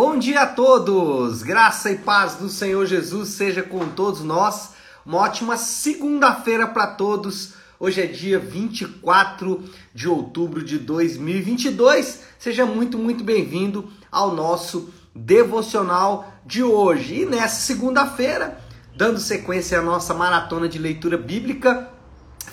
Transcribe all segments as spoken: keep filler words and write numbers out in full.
Bom dia a todos! Graça e paz do Senhor Jesus seja com todos nós. Uma ótima segunda-feira para todos. Hoje é dia vinte e quatro de outubro de dois mil e vinte e dois. Seja muito, muito bem-vindo ao nosso devocional de hoje. E nessa segunda-feira, dando sequência à nossa maratona de leitura bíblica,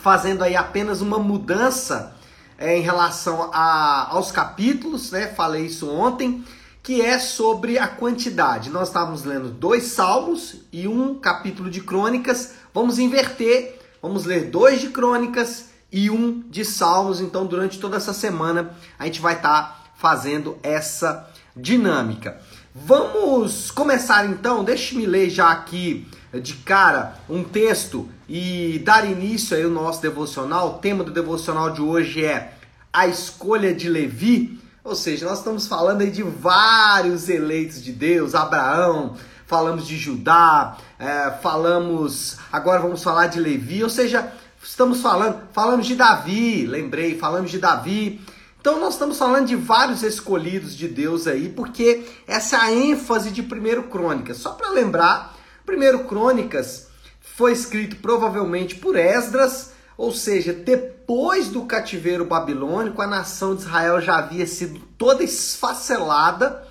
fazendo aí apenas uma mudança é, em relação a, aos capítulos, né? Falei isso ontem, que é sobre a quantidade. Nós estávamos lendo dois salmos e um capítulo de crônicas. Vamos inverter, vamos ler dois de crônicas e um de salmos. Então, durante toda essa semana, a gente vai estar fazendo essa dinâmica. Vamos começar então. Deixe-me ler já aqui de cara um texto e dar início aí ao nosso devocional. O tema do devocional de hoje é a escolha de Levi. Ou seja, nós estamos falando aí de vários eleitos de Deus, Abraão, falamos de Judá, é, falamos, agora vamos falar de Levi, ou seja, estamos falando, falamos de Davi, lembrei, falamos de Davi. Então nós estamos falando de vários escolhidos de Deus aí, porque essa é a ênfase de primeiro Crônicas. Só para lembrar, primeiro Crônicas foi escrito provavelmente por Esdras, ou seja, depois do cativeiro babilônico, a nação de Israel já havia sido toda esfacelada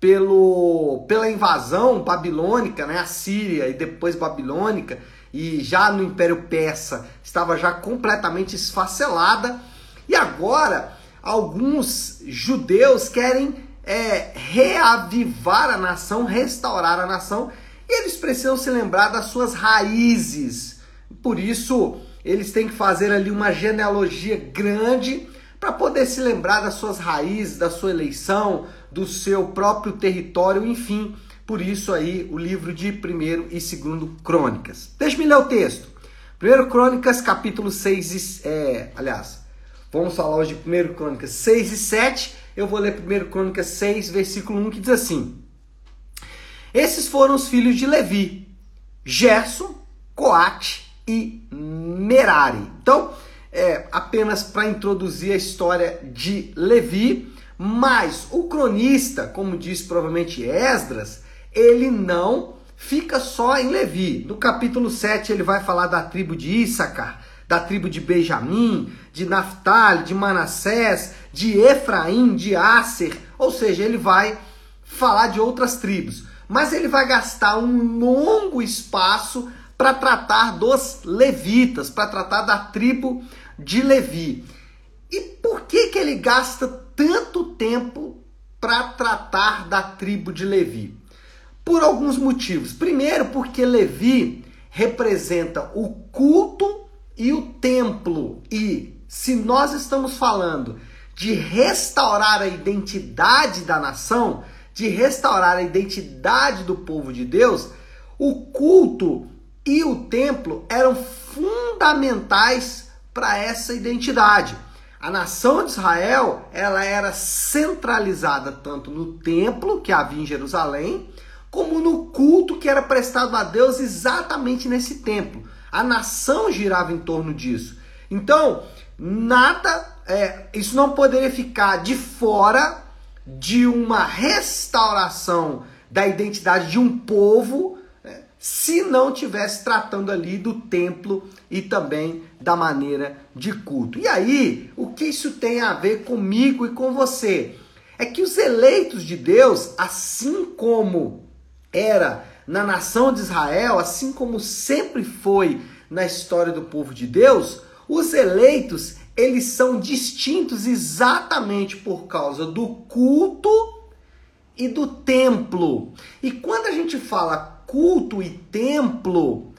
pelo, pela invasão babilônica, né, assíria e depois babilônica, e já no Império Persa estava já completamente esfacelada. E agora, alguns judeus querem é, reavivar a nação, restaurar a nação, e eles precisam se lembrar das suas raízes. Por isso, eles têm que fazer ali uma genealogia grande para poder se lembrar das suas raízes, da sua eleição, do seu próprio território, enfim. Por isso aí o livro de primeiro e segundo Crônicas. Deixa-me ler o texto. primeiro Crônicas, capítulo seis e... É, aliás, vamos falar hoje de primeiro Crônicas seis e sete. Eu vou ler primeiro Crônicas seis, versículo um, que diz assim: esses foram os filhos de Levi: Gerson, Coate e Merari. Então, é, apenas para introduzir a história de Levi, mas o cronista, como diz provavelmente Esdras, ele não fica só em Levi. No capítulo sete ele vai falar da tribo de Issacar, da tribo de Benjamim, de Naftali, de Manassés, de Efraim, de Asser, ou seja, ele vai falar de outras tribos, mas ele vai gastar um longo espaço para tratar dos levitas, para tratar da tribo de Levi. E por que que ele gasta tanto tempo para tratar da tribo de Levi? Por alguns motivos. Primeiro, porque Levi representa o culto e o templo. E se nós estamos falando de restaurar a identidade da nação, de restaurar a identidade do povo de Deus, o culto e o templo eram fundamentais para essa identidade. A nação de Israel, ela era centralizada tanto no templo que havia em Jerusalém, como no culto que era prestado a Deus exatamente nesse templo. A nação girava em torno disso. Então, nada, é, isso não poderia ficar de fora de uma restauração da identidade de um povo, se não tivesse tratando ali do templo e também da maneira de culto. E aí, o que isso tem a ver comigo e com você? É que os eleitos de Deus, assim como era na nação de Israel, assim como sempre foi na história do povo de Deus, os eleitos, eles são distintos exatamente por causa do culto e do templo. E quando a gente fala culto e templo,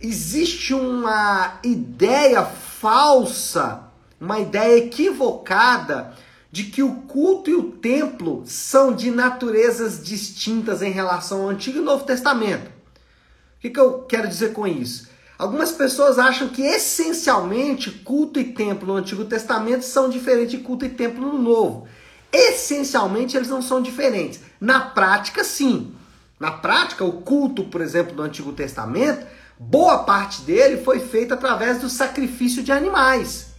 existe uma ideia falsa, uma ideia equivocada de que o culto e o templo são de naturezas distintas em relação ao Antigo e Novo Testamento. O que que eu quero dizer com isso? Algumas pessoas acham que essencialmente culto e templo no Antigo Testamento são diferentes de culto e templo no Novo. Essencialmente eles não são diferentes. Na prática, sim. Na prática, o culto, por exemplo, do Antigo Testamento, boa parte dele foi feita através do sacrifício de animais.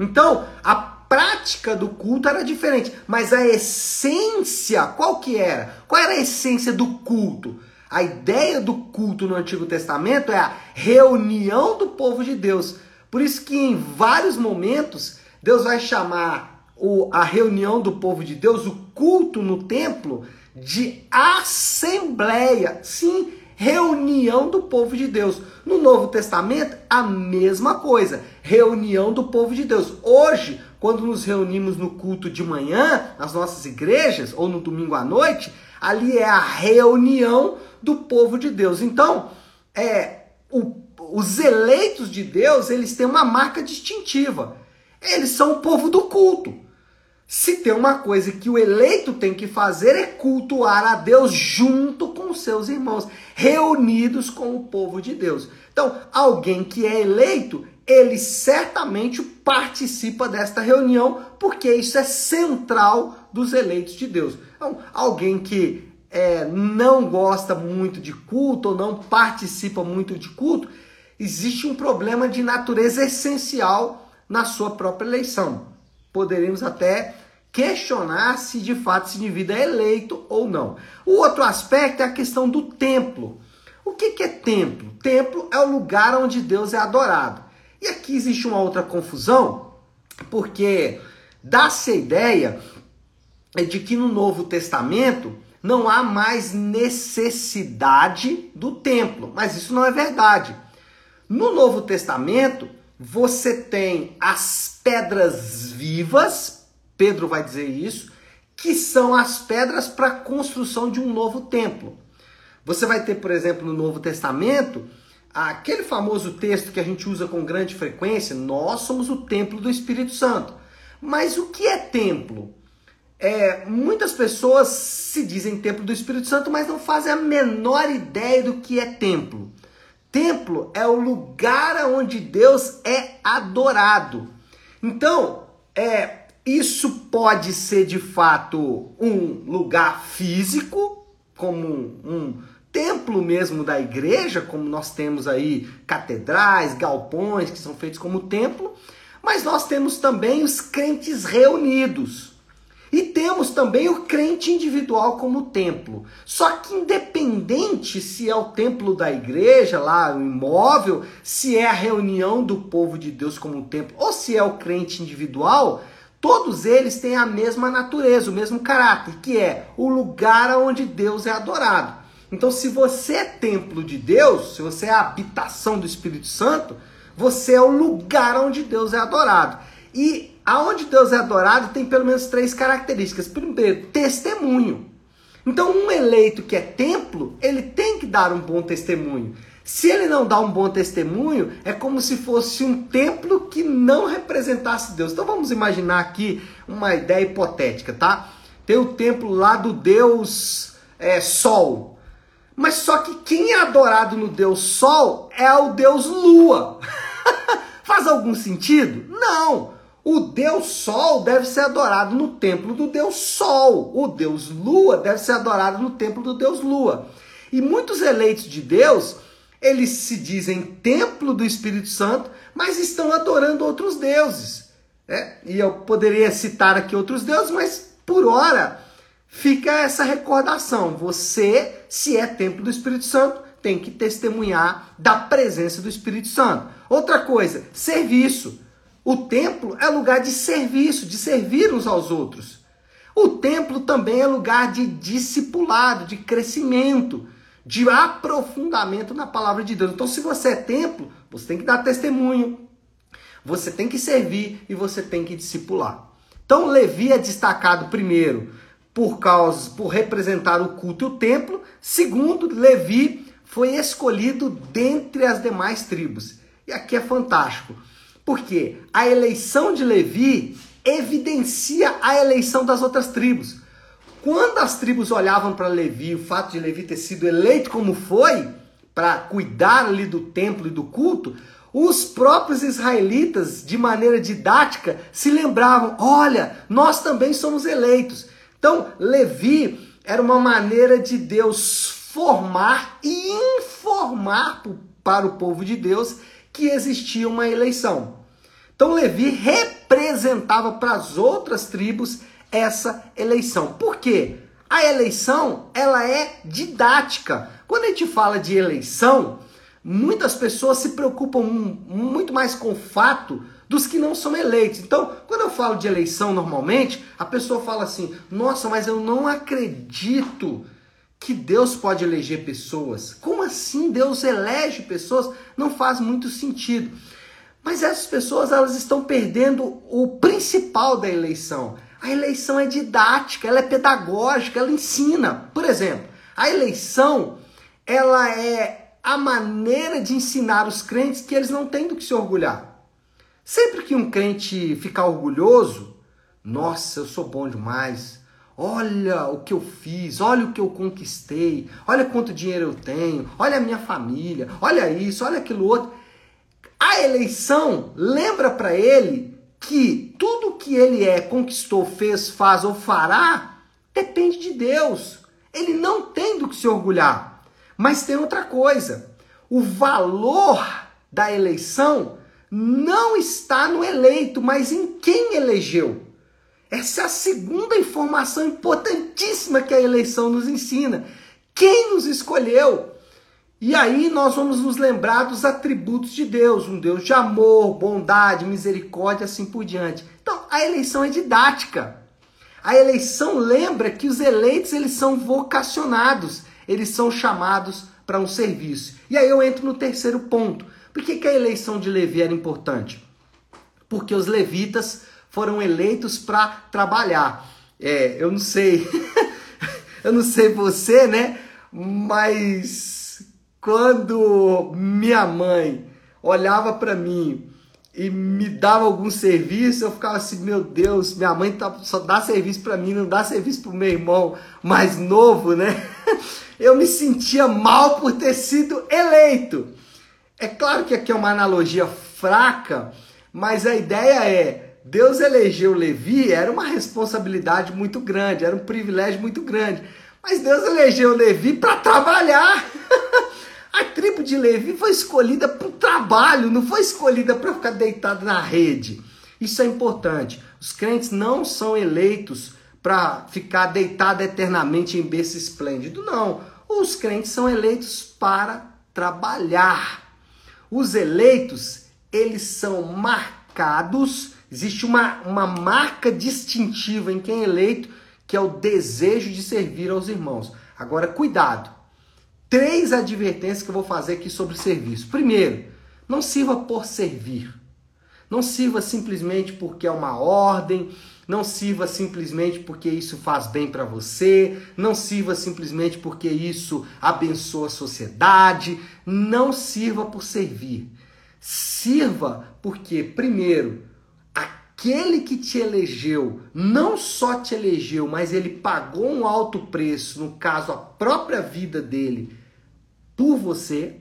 Então, a prática do culto era diferente, mas a essência, qual que era? Qual era a essência do culto? A ideia do culto no Antigo Testamento é a reunião do povo de Deus. Por isso que em vários momentos, Deus vai chamar o, a reunião do povo de Deus, o culto no templo, de assembleia. Sim, reunião do povo de Deus. No Novo Testamento, a mesma coisa. Reunião do povo de Deus. Hoje, quando nos reunimos no culto de manhã, nas nossas igrejas, ou no domingo à noite, ali é a reunião do povo de Deus. Então, é, o, os eleitos de Deus, eles têm uma marca distintiva. Eles são o povo do culto. Se tem uma coisa que o eleito tem que fazer é cultuar a Deus junto com os seus irmãos, reunidos com o povo de Deus. Então, alguém que é eleito, ele certamente participa desta reunião, porque isso é central dos eleitos de Deus. Então, alguém que é, não gosta muito de culto, ou não participa muito de culto, existe um problema de natureza essencial na sua própria eleição. Poderemos até questionar se de fato esse indivíduo é eleito ou não. O outro aspecto é a questão do templo. O que que é templo? Templo é o lugar onde Deus é adorado. E aqui existe uma outra confusão, porque dá-se a ideia de que no Novo Testamento não há mais necessidade do templo, mas isso não é verdade. No Novo Testamento, você tem as pedras vivas, Pedro vai dizer isso, que são as pedras para a construção de um novo templo. Você vai ter, por exemplo, no Novo Testamento, aquele famoso texto que a gente usa com grande frequência, nós somos o templo do Espírito Santo. Mas o que é templo? É, muitas pessoas se dizem templo do Espírito Santo, mas não fazem a menor ideia do que é templo. Templo é o lugar onde Deus é adorado. Então, é, isso pode ser de fato um lugar físico, como um, um templo mesmo da igreja, como nós temos aí catedrais, galpões que são feitos como templo, mas nós temos também os crentes reunidos. E temos também o crente individual como templo. Só que independente se é o templo da igreja, lá o imóvel, se é a reunião do povo de Deus como templo, ou se é o crente individual, todos eles têm a mesma natureza, o mesmo caráter, que é o lugar onde Deus é adorado. Então, se você é templo de Deus, se você é a habitação do Espírito Santo, você é o lugar onde Deus é adorado. E aonde Deus é adorado tem pelo menos três características. Primeiro, testemunho. Então, um eleito que é templo, ele tem que dar um bom testemunho. Se ele não dá um bom testemunho, é como se fosse um templo que não representasse Deus. Então, vamos imaginar aqui uma ideia hipotética, tá? Tem o templo lá do Deus é, Sol. Mas só que quem é adorado no Deus Sol é o Deus Lua. Faz algum sentido? Não! O Deus Sol deve ser adorado no templo do Deus Sol. O Deus Lua deve ser adorado no templo do Deus Lua. E muitos eleitos de Deus, eles se dizem templo do Espírito Santo, mas estão adorando outros deuses. Né? E eu poderia citar aqui outros deuses, mas por hora fica essa recordação. Você, se é templo do Espírito Santo, tem que testemunhar da presença do Espírito Santo. Outra coisa, serviço. O templo é lugar de serviço, de servir uns aos outros. O templo também é lugar de discipulado, de crescimento, de aprofundamento na palavra de Deus. Então, se você é templo, você tem que dar testemunho, você tem que servir e você tem que discipular. Então, Levi é destacado primeiro por causa, por representar o culto e o templo. Segundo, Levi foi escolhido dentre as demais tribos. E aqui é fantástico. Porque a eleição de Levi evidencia a eleição das outras tribos. Quando as tribos olhavam para Levi, o fato de Levi ter sido eleito como foi, para cuidar ali do templo e do culto, os próprios israelitas, de maneira didática, se lembravam, olha, nós também somos eleitos. Então, Levi era uma maneira de Deus formar e informar para o povo de Deus que existia uma eleição. Então Levi representa representava para as outras tribos essa eleição. Por quê? A eleição, ela é didática. Quando a gente fala de eleição, muitas pessoas se preocupam muito mais com o fato dos que não são eleitos. Então, quando eu falo de eleição, normalmente, a pessoa fala assim, nossa, mas eu não acredito que Deus pode eleger pessoas. Como assim Deus elege pessoas? Não faz muito sentido. Mas essas pessoas, elas estão perdendo o principal da eleição. A eleição é didática, ela é pedagógica, ela ensina. Por exemplo, a eleição, ela é a maneira de ensinar os crentes que eles não têm do que se orgulhar. Sempre que um crente ficar orgulhoso, nossa, eu sou bom demais, olha o que eu fiz, olha o que eu conquistei, olha quanto dinheiro eu tenho, olha a minha família, olha isso, olha aquilo outro. A eleição lembra para ele que tudo que ele é, conquistou, fez, faz ou fará, depende de Deus. Ele não tem do que se orgulhar. Mas tem outra coisa. O valor da eleição não está no eleito, mas em quem elegeu. Essa é a segunda informação importantíssima que a eleição nos ensina. Quem nos escolheu? E aí nós vamos nos lembrar dos atributos de Deus, um Deus de amor, bondade, misericórdia, assim por diante. Então, a eleição é didática. A eleição lembra que os eleitos, eles são vocacionados, eles são chamados para um serviço. E aí eu entro no terceiro ponto. Por que que a eleição de Levi era importante? Porque os levitas foram eleitos para trabalhar. É, eu não sei, eu não sei você, né? Mas quando minha mãe olhava para mim e me dava algum serviço, eu ficava assim, meu Deus, minha mãe só dá serviço para mim, não dá serviço para o meu irmão mais novo, né? Eu me sentia mal por ter sido eleito. É claro que aqui é uma analogia fraca, mas a ideia é, Deus elegeu Levi, era uma responsabilidade muito grande, era um privilégio muito grande, mas Deus elegeu Levi para trabalhar. A tribo de Levi foi escolhida para o trabalho, não foi escolhida para ficar deitada na rede. Isso é importante. Os crentes não são eleitos para ficar deitado eternamente em berço esplêndido, não. Os crentes são eleitos para trabalhar. Os eleitos, eles são marcados, existe uma, uma marca distintiva em quem é eleito, que é o desejo de servir aos irmãos. Agora, cuidado. Três advertências que eu vou fazer aqui sobre serviço. Primeiro, não sirva por servir. Não sirva simplesmente porque é uma ordem, não sirva simplesmente porque isso faz bem para você, não sirva simplesmente porque isso abençoa a sociedade. Não sirva por servir. Sirva porque, primeiro, aquele que te elegeu, não só te elegeu, mas ele pagou um alto preço, no caso, a própria vida dele, por você.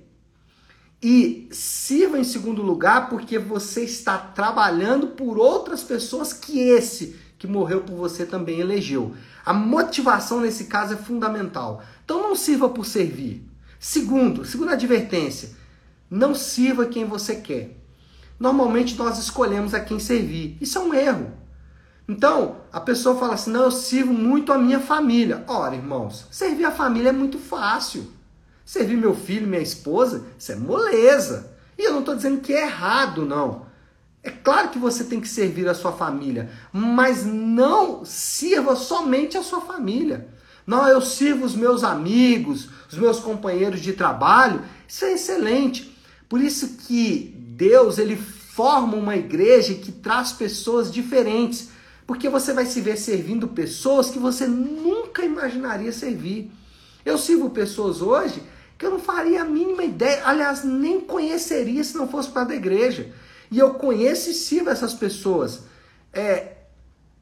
E sirva em segundo lugar porque você está trabalhando por outras pessoas que esse que morreu por você também elegeu. A motivação nesse caso é fundamental. Então não sirva por servir. Segundo, segunda advertência, não sirva quem você quer. Normalmente nós escolhemos a quem servir. Isso é um erro. Então, a pessoa fala assim, não, eu sirvo muito a minha família. Ora, irmãos, servir a família é muito fácil. Servir meu filho, minha esposa, isso é moleza. E eu não estou dizendo que é errado, não. É claro que você tem que servir a sua família, mas não sirva somente a sua família. Não, eu sirvo os meus amigos, os meus companheiros de trabalho. Isso é excelente. Por isso que Deus, ele forma uma igreja que traz pessoas diferentes. Porque você vai se ver servindo pessoas que você nunca imaginaria servir. Eu sirvo pessoas hoje que eu não faria a mínima ideia, aliás, nem conheceria se não fosse para a igreja. E eu conheço e sirvo essas pessoas. É,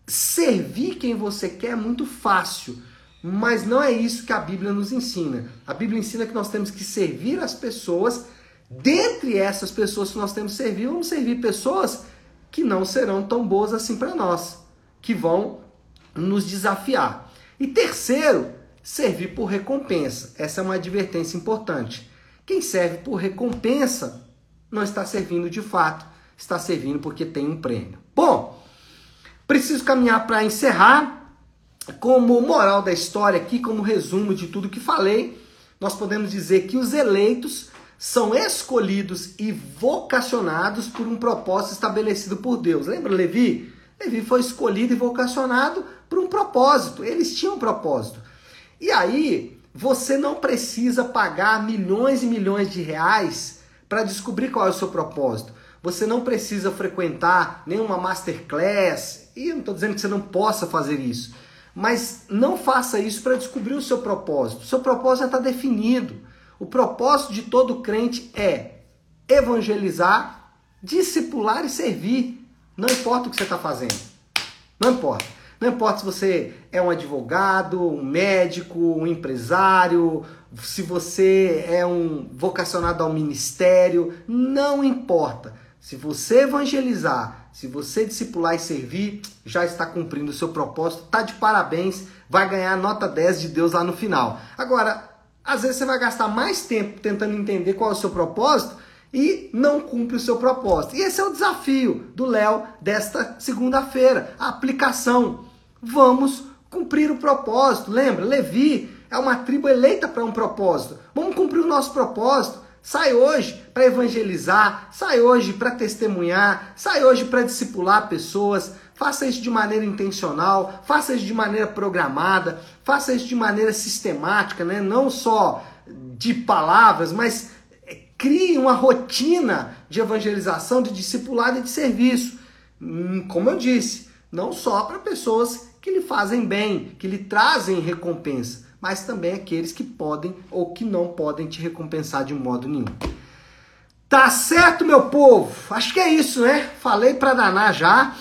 servir quem você quer é muito fácil, mas não é isso que a Bíblia nos ensina. A Bíblia ensina que nós temos que servir as pessoas. Dentre essas pessoas que nós temos que servir, vamos servir pessoas que não serão tão boas assim para nós, que vão nos desafiar. E terceiro, servir por recompensa. Essa é uma advertência importante. Quem serve por recompensa não está servindo de fato, está servindo porque tem um prêmio. Bom, Preciso caminhar para encerrar. Como moral da história aqui, como resumo de tudo que falei, nós podemos dizer que os eleitos são escolhidos e vocacionados por um propósito estabelecido por Deus. Lembra Levi? Levi foi escolhido e vocacionado por um propósito. Eles tinham um propósito. E aí, você não precisa pagar milhões e milhões de reais para descobrir qual é o seu propósito. Você não precisa frequentar nenhuma masterclass. E eu não estou dizendo que você não possa fazer isso. Mas não faça isso para descobrir o seu propósito. O seu propósito já está definido. O propósito de todo crente é evangelizar, discipular e servir. Não importa o que você está fazendo. Não importa. Não importa se você é um advogado, um médico, um empresário, se você é um vocacionado ao ministério. Não importa. Se você evangelizar, se você discipular e servir, já está cumprindo o seu propósito, está de parabéns, vai ganhar a nota dez de Deus lá no final. Agora, às vezes você vai gastar mais tempo tentando entender qual é o seu propósito e não cumpre o seu propósito. E esse é o desafio do Léo desta segunda-feira, a aplicação. Vamos cumprir o propósito. Lembra, Levi é uma tribo eleita para um propósito. Vamos cumprir o nosso propósito. Sai hoje para evangelizar, sai hoje para testemunhar, sai hoje para discipular pessoas. Faça isso de maneira intencional, faça isso de maneira programada, faça isso de maneira sistemática, né? Não só de palavras, mas crie uma rotina de evangelização, de discipulado e de serviço. Como eu disse, não só para pessoas que lhe fazem bem, que lhe trazem recompensa, mas também aqueles que podem ou que não podem te recompensar de modo nenhum. Tá certo, meu povo? Acho que é isso, né? Falei pra danar já.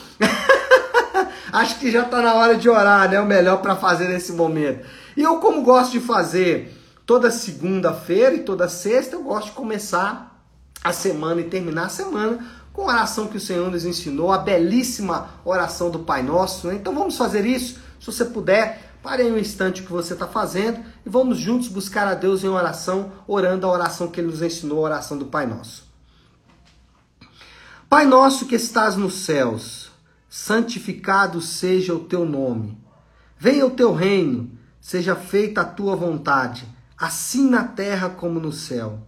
Acho que já tá na hora de orar, né? O melhor pra fazer nesse momento. E eu, como gosto de fazer toda segunda-feira e toda sexta, eu gosto de começar a semana e terminar a semana com a oração que o Senhor nos ensinou, a belíssima oração do Pai Nosso, né? Então vamos fazer isso, se você puder. Pare aí um instante o que você está fazendo e vamos juntos buscar a Deus em oração, orando a oração que Ele nos ensinou, a oração do Pai Nosso. Pai nosso que estás nos céus, santificado seja o teu nome. Venha o teu reino, seja feita a tua vontade, assim na terra como no céu.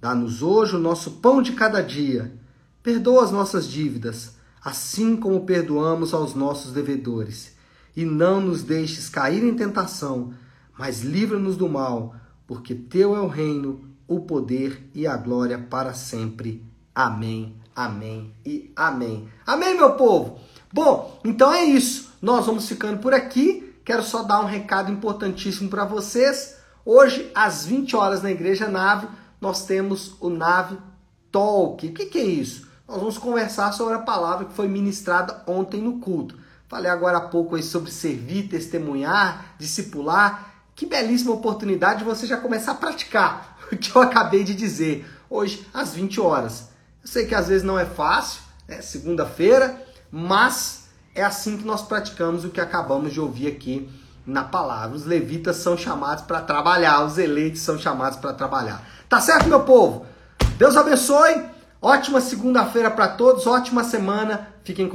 Dá-nos hoje o nosso pão de cada dia. Perdoa as nossas dívidas, assim como perdoamos aos nossos devedores. E não nos deixes cair em tentação, mas livra-nos do mal, porque teu é o reino, o poder e a glória para sempre. Amém, amém e amém. Amém, meu povo? Bom, então é isso. Nós vamos ficando por aqui. Quero só dar um recado importantíssimo para vocês. Hoje, às vinte horas, na Igreja Nave, nós temos o Nave Talk. O que, que é isso? Nós vamos conversar sobre a palavra que foi ministrada ontem no culto. Falei agora há pouco aí sobre servir, testemunhar, discipular. Que belíssima oportunidade de você já começar a praticar o que eu acabei de dizer. Hoje, às vinte horas. Eu sei que às vezes não é fácil, é segunda-feira, mas é assim que nós praticamos o que acabamos de ouvir aqui na palavra. Os levitas são chamados para trabalhar, os eleitos são chamados para trabalhar. Tá certo, meu povo? Deus abençoe. Ótima segunda-feira para todos, ótima semana. Fiquem com